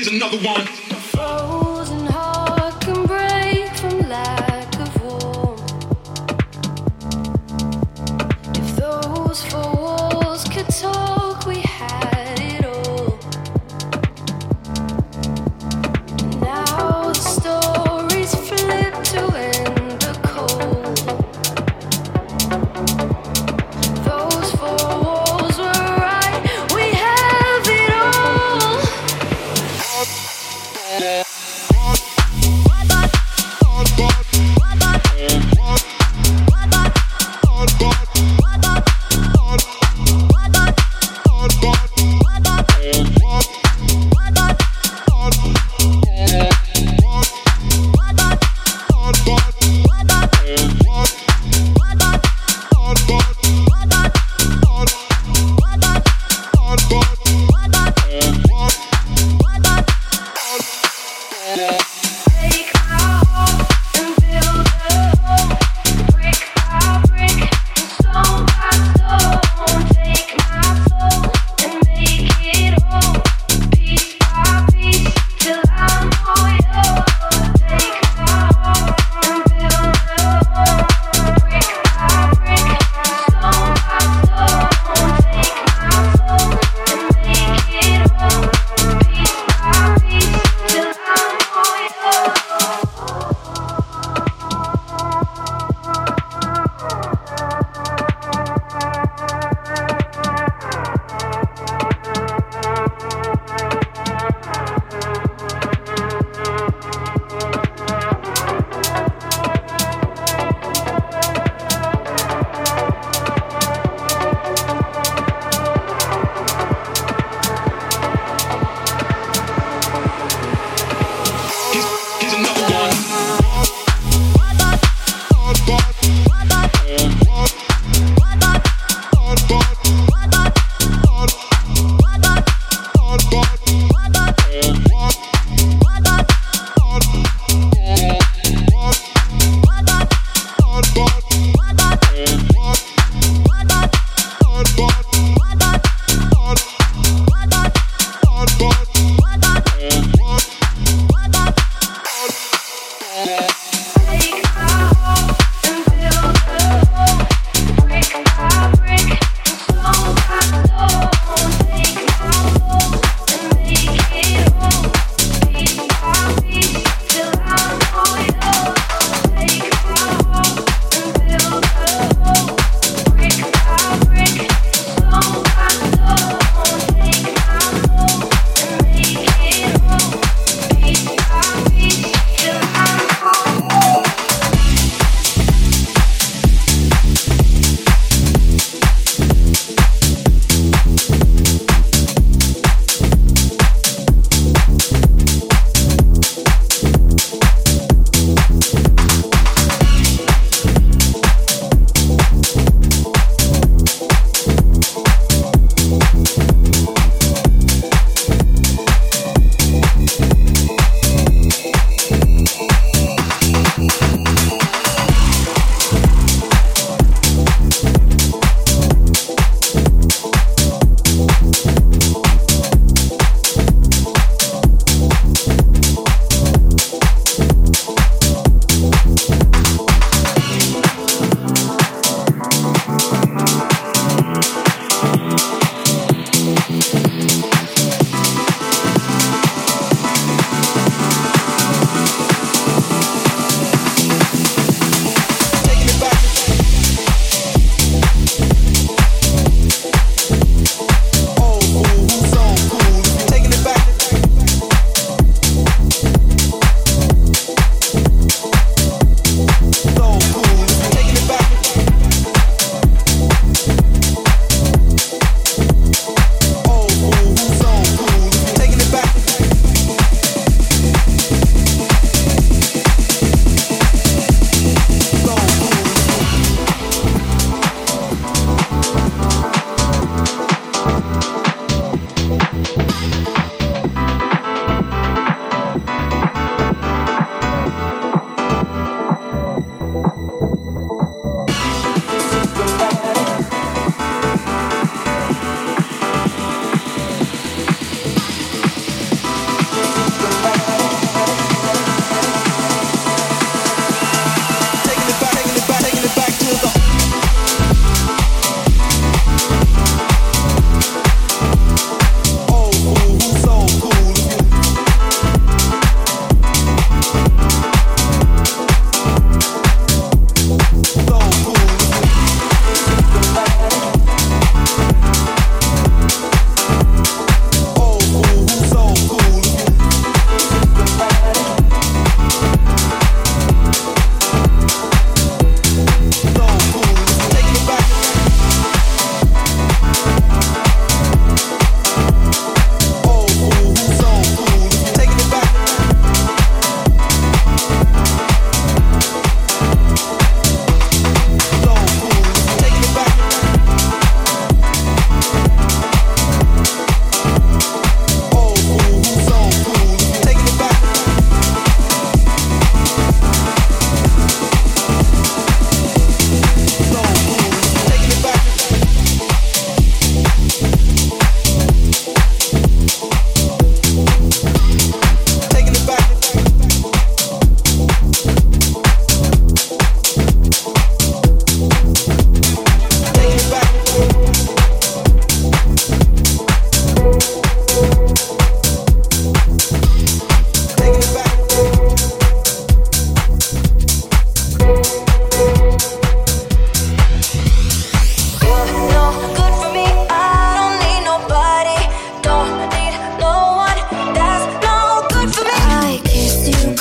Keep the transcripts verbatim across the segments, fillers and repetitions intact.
Here's another one. A frozen heart can break from lack of warmth. If those four walls could talk, we had it all. And now the stories flip to end the cold. Those four walls were right. We have it all. Yeah.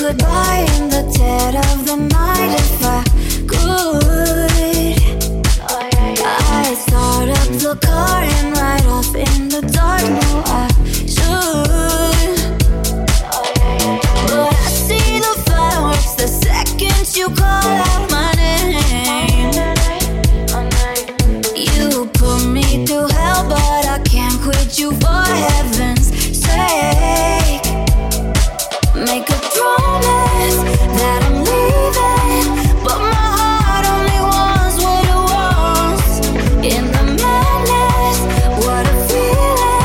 goodbye in the dead of the night if I could. I start up the car and ride off in the dark. No, I should. But I see the fireworks the second you call out my name. You put me through hell, but I can't quit you for heaven's sake. Make a promise that I'm leaving, but my heart only wants what it wants. In the madness, what a feeling.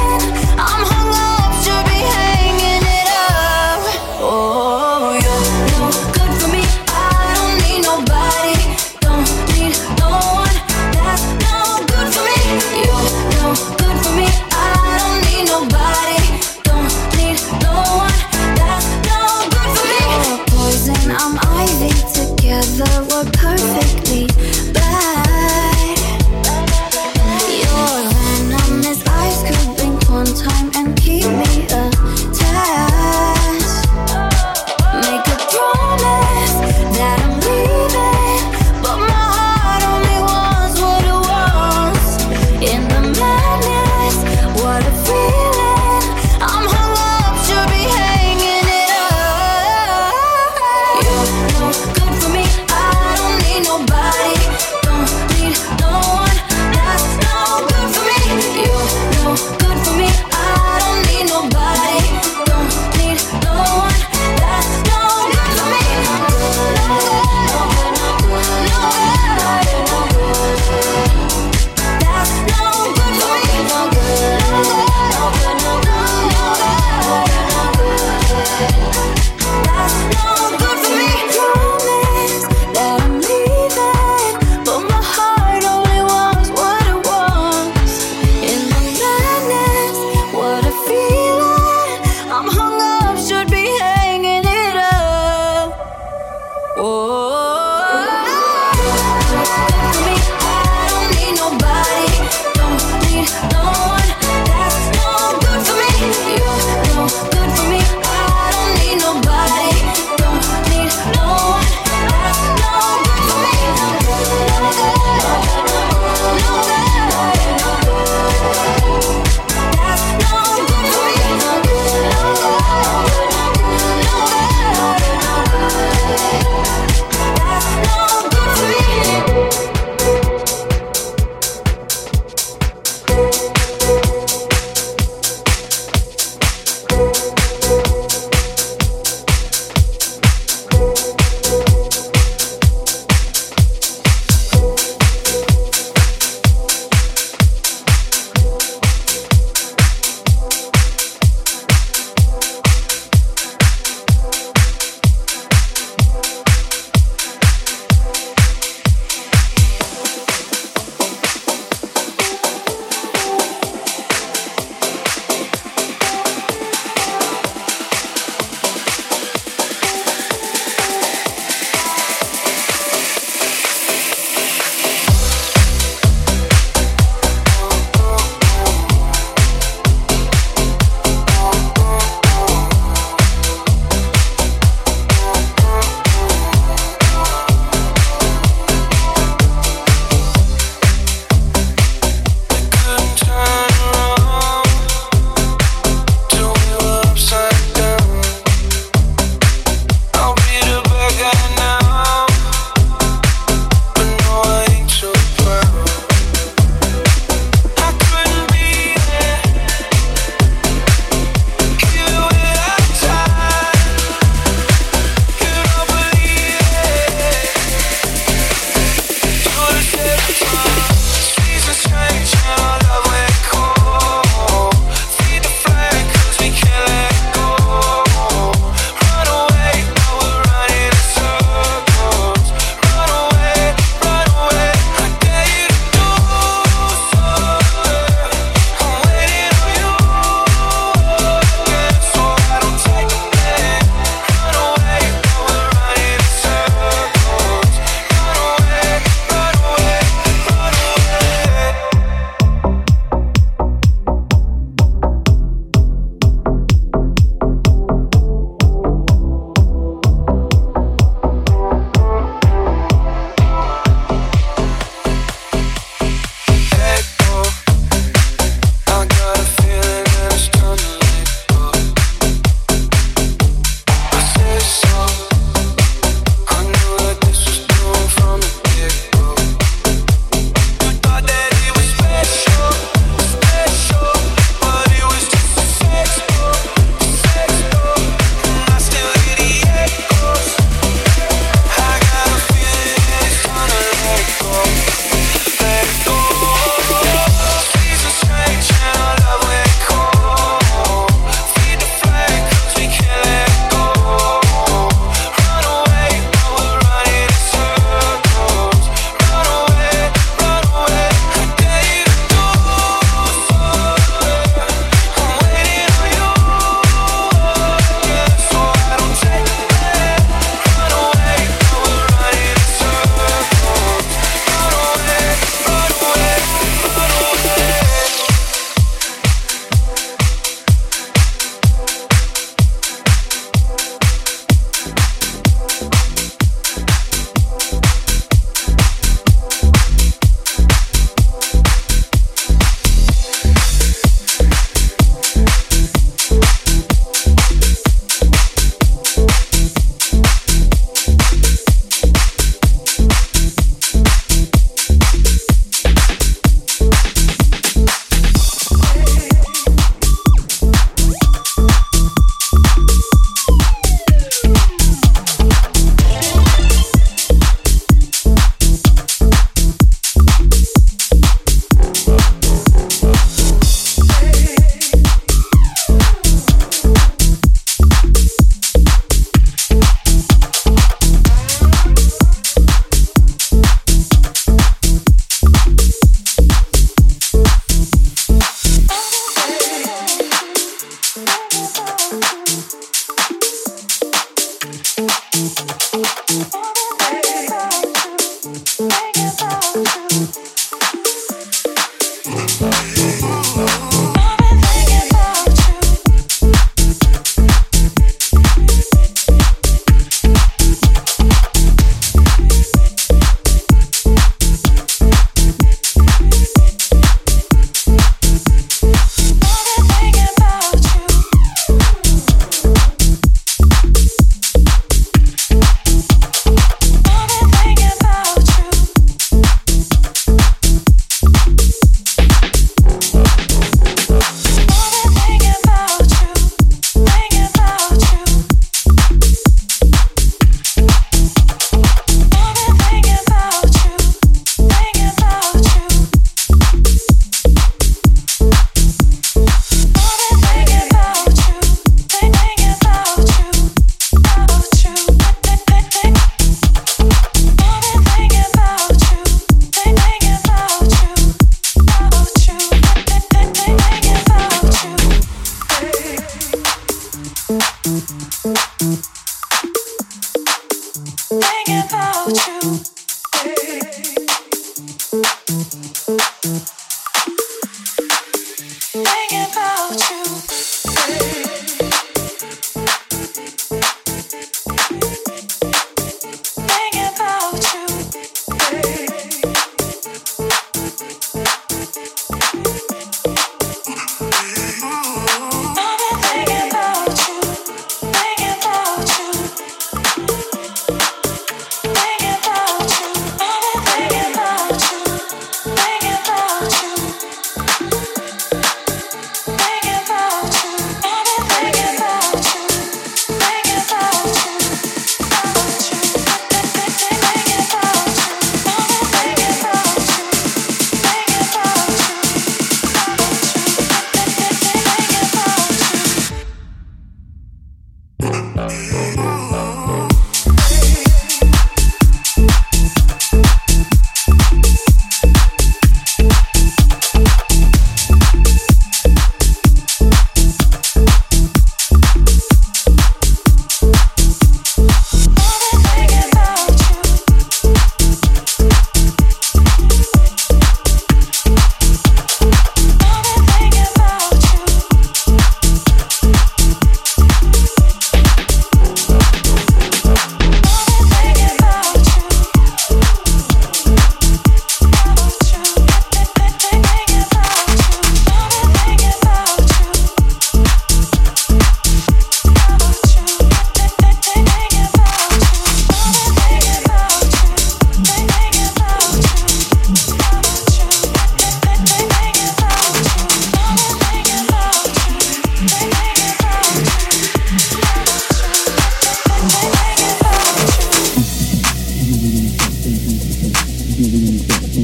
Dance floor,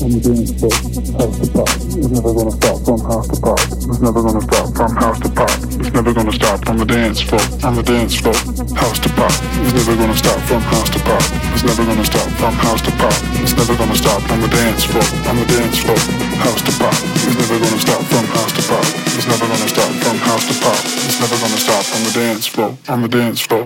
I'm a dance floor, dance floor, dance floor.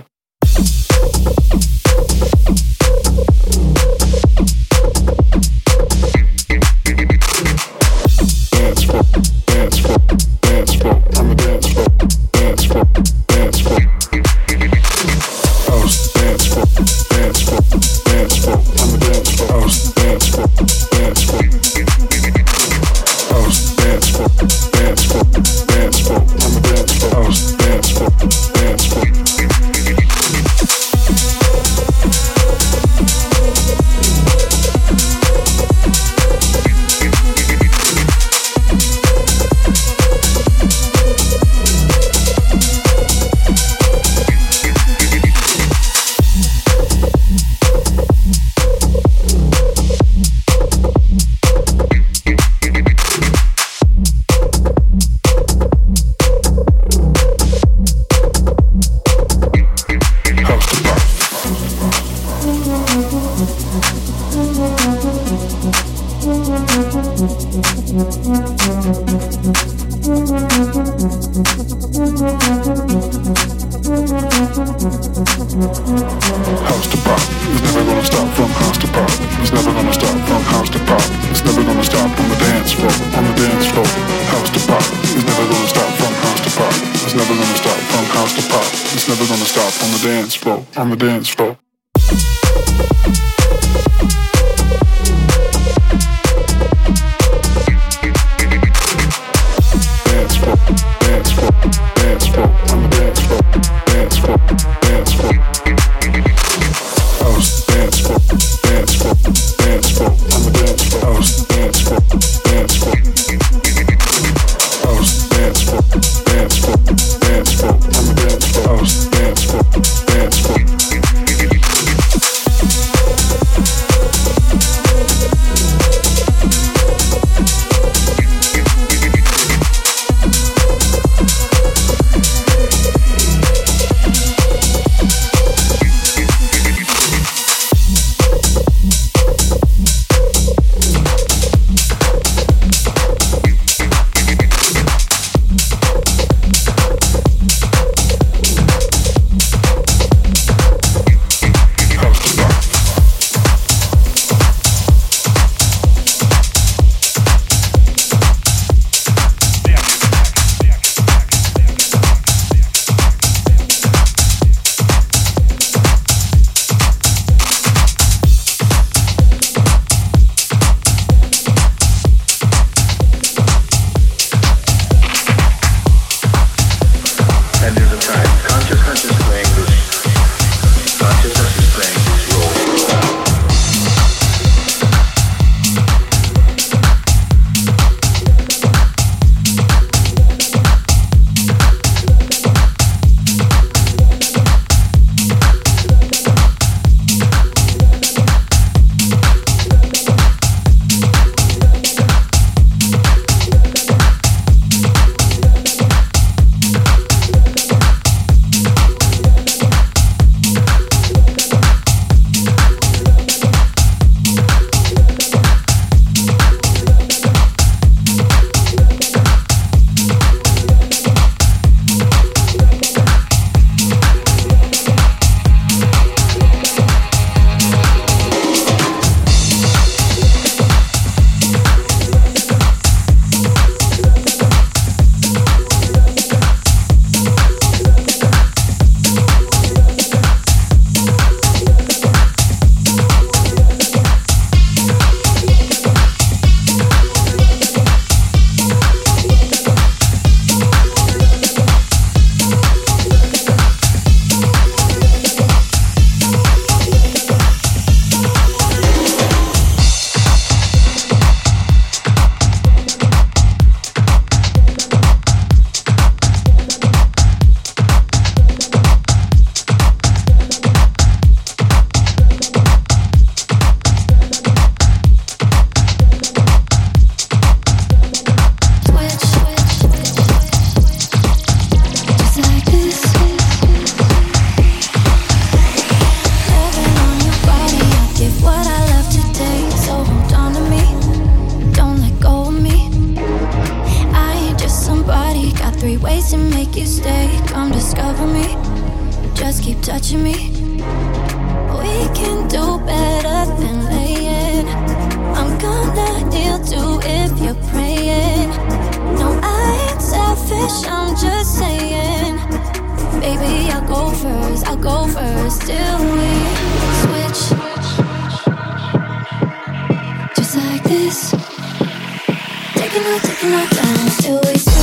place and make you stay. Come discover me, just keep touching me. We can do better than laying. I'm gonna kneel to if you're praying. No, I ain't selfish, I'm just saying. Baby, I'll go first, I'll go first till we switch. Just like this, taking our, taking our time till we switch.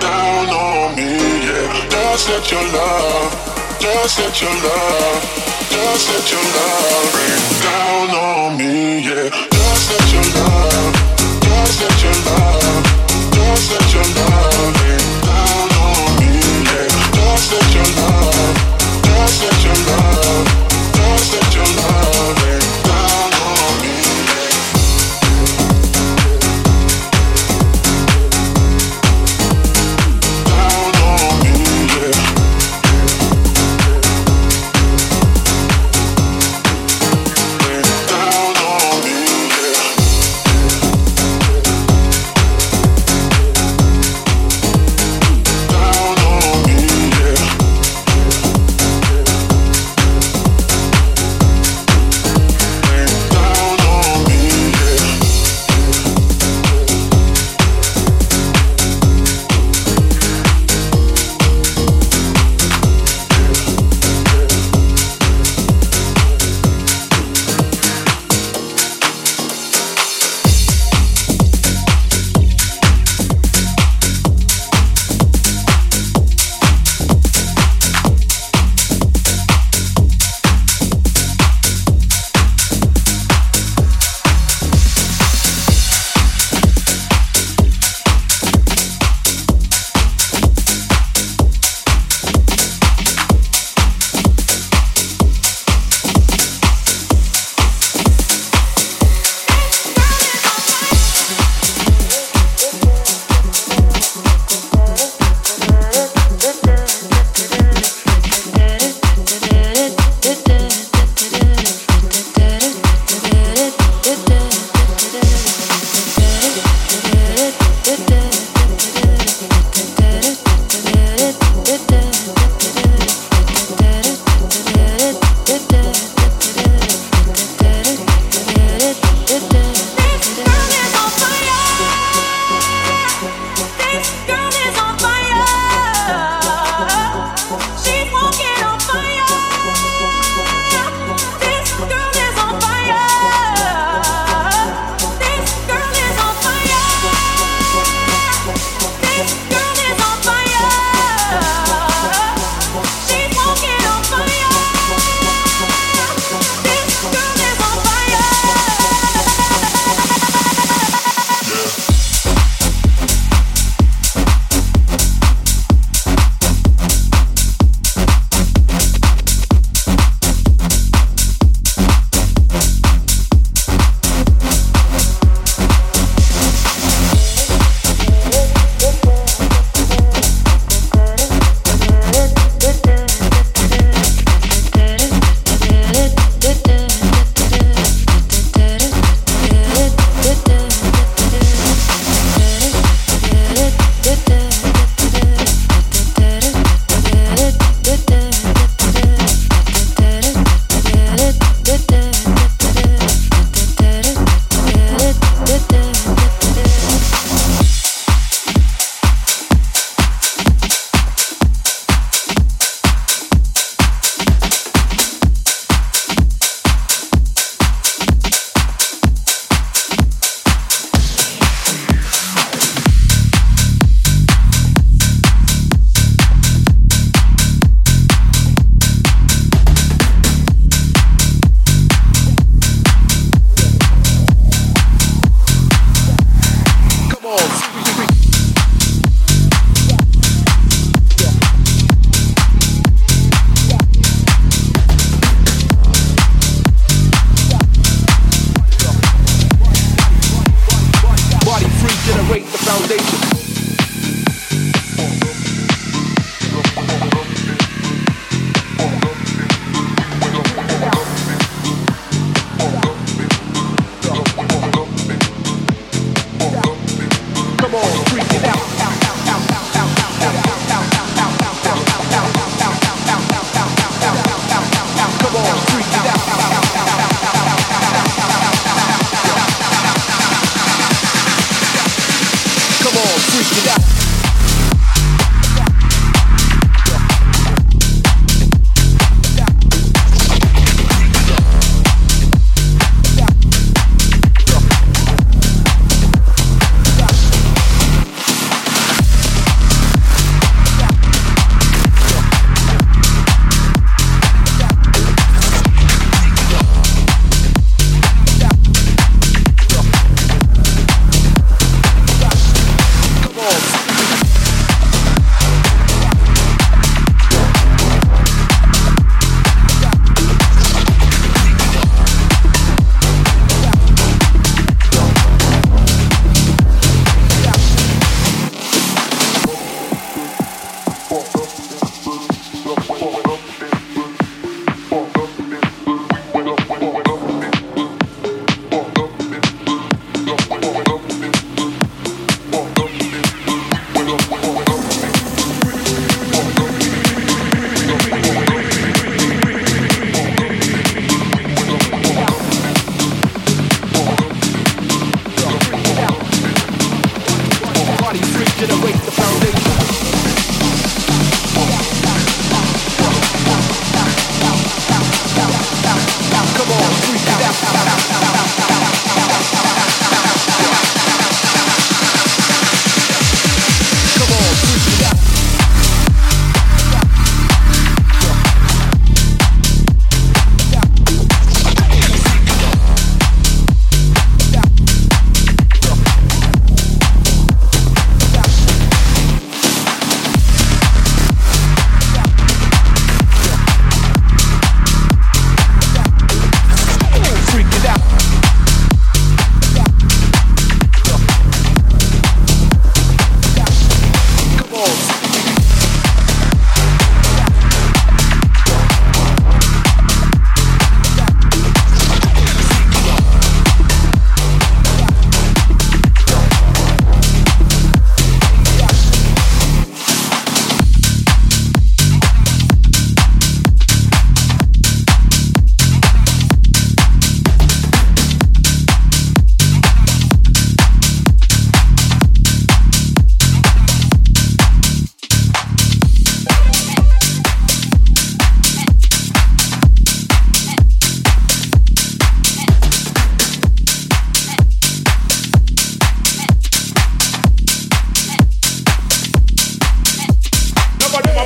Down on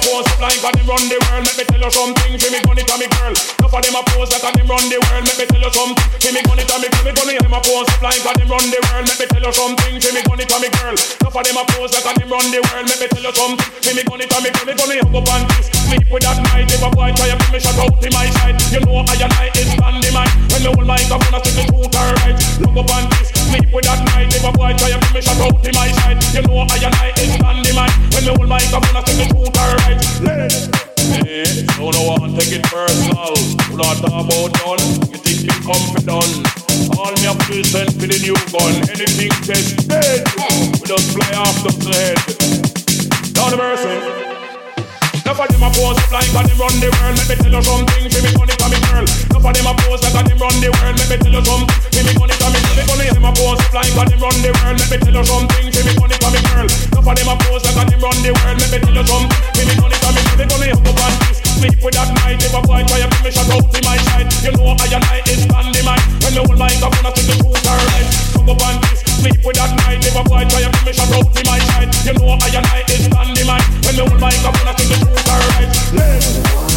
pose up like and them run the world. Let me tell you something, give me money to me girl. Enough of them a pose like and them run the world. Let me tell you something, give me money to me girl. Me money them a pose up like and them run the world. Let me tell you something, give me money to me girl. Enough of them a pose like and them run the world. Let me tell you something, give me money to me girl. Me money hug up and kiss. Sleep with that night, if a boy try to give me shot out in my side. You know I and I is standing mine. When me hold my cup, I see me shoot her right. Hug up and kiss. Sleep with that night, if a boy try to give me shot out in my side. You know I and I is standing mine. When me hold my cup, I see me shoot her right. Hey, so no one take it personal. Do not talk about none. You think you come for done. All me up to send for the new gun. Anything just dead. We just fly off the head. Down the person. Enough of them a pose up like and them run the world. Let me tell you something, give me money to me girl. Enough of them a pose like and them run the world. Let me tell you something, give me money to me girl. Enough of them a pose up like and them run the world. Let me tell you something, give me money to me girl. Enough of them a pose like and them run the world. Let me tell you something, give me money to me girl. They gonna have a bad kiss. Sleep with that night, if a boy try to give me shot out in my side. You know I and I is standing mine. When me hold my cup, I see the truth are right. Come up and kiss. Sleep with that night, if a boy try to give me shot out in my side. You know I and I is standing mine. When me hold my cup, I see the truth. All right, let's go.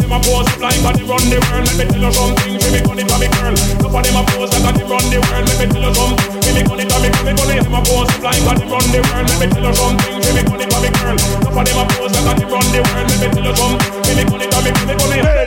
Them a pose up like and they run the world. Let me tell you something, give me money to me girl. Enough of them a pose like and they run the world. Let me tell you something, give me money to me girl. Me money them a pose up like and they run the world. Let me tell you something, give me money to me girl. Enough of them a pose like and they run the world. Let me tell you something, give me money to me girl. Me money them.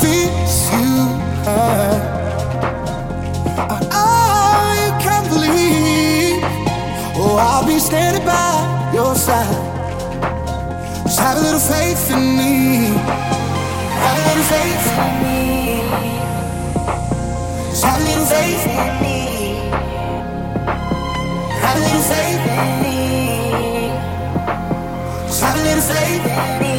fits you high. Oh, you can't believe. Oh, I'll be standing by your side. Just have a little faith in me. Have a little faith in me. Just have a little faith in me. Have a little faith in me. Just have a little faith in me. Have a little faith in me. Have a little faith in me.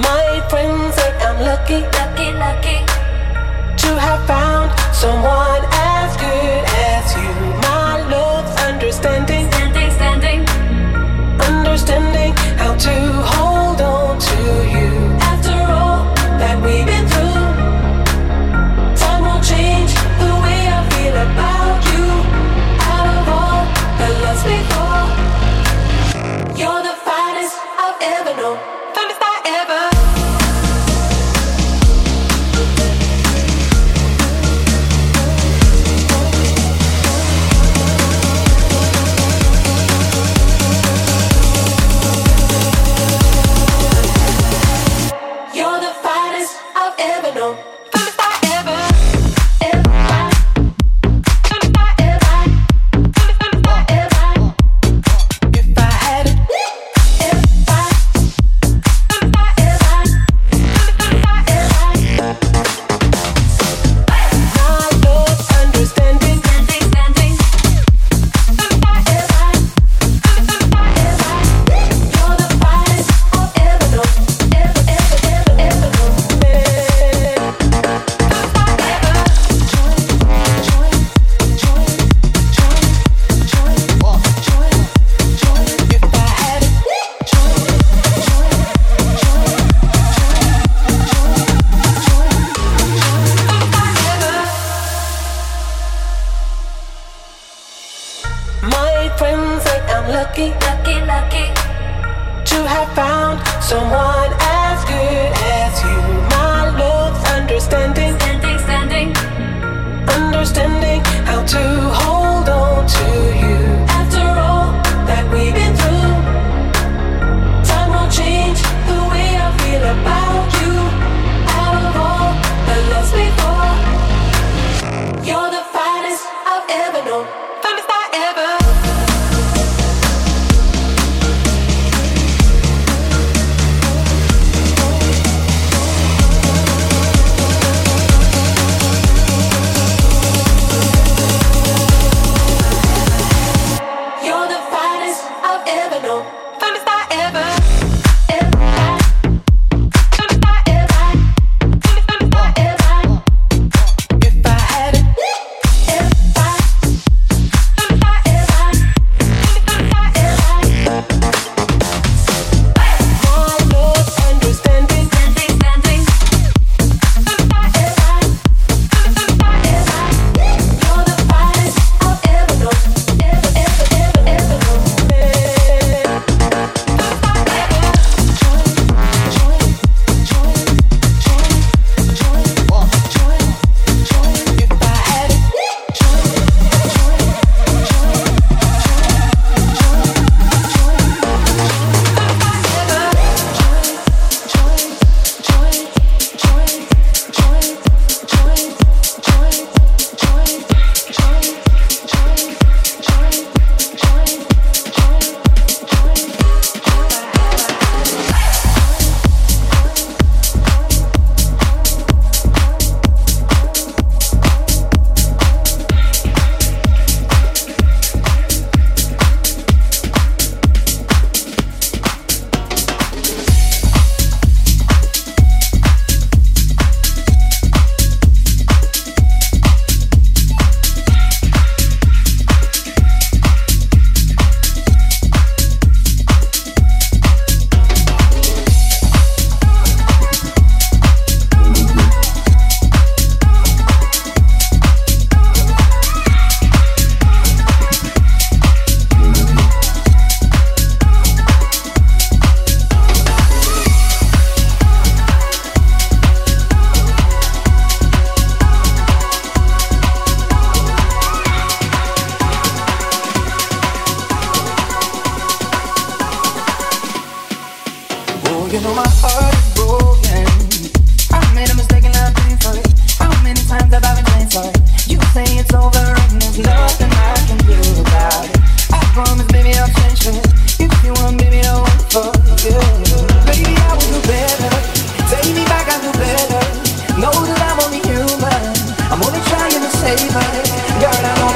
My friends say I'm lucky, lucky, lucky to have found someone as good as you. My love's understanding, standing, standing, understanding how to hold on to you. After all that we've been through, time won't change the way I feel about you. Out of all the loves before, you're the finest I've ever known.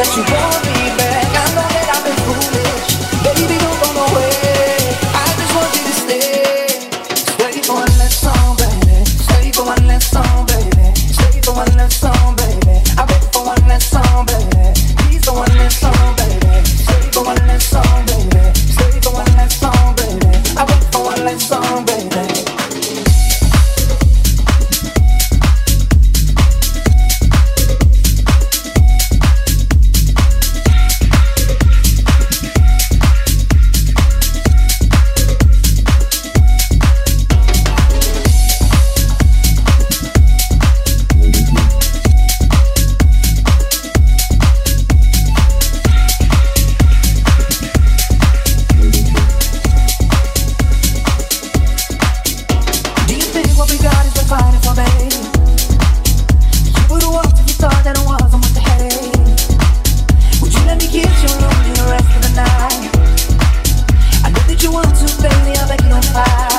Let's go. song, baby. Baby, I bet you don't fight.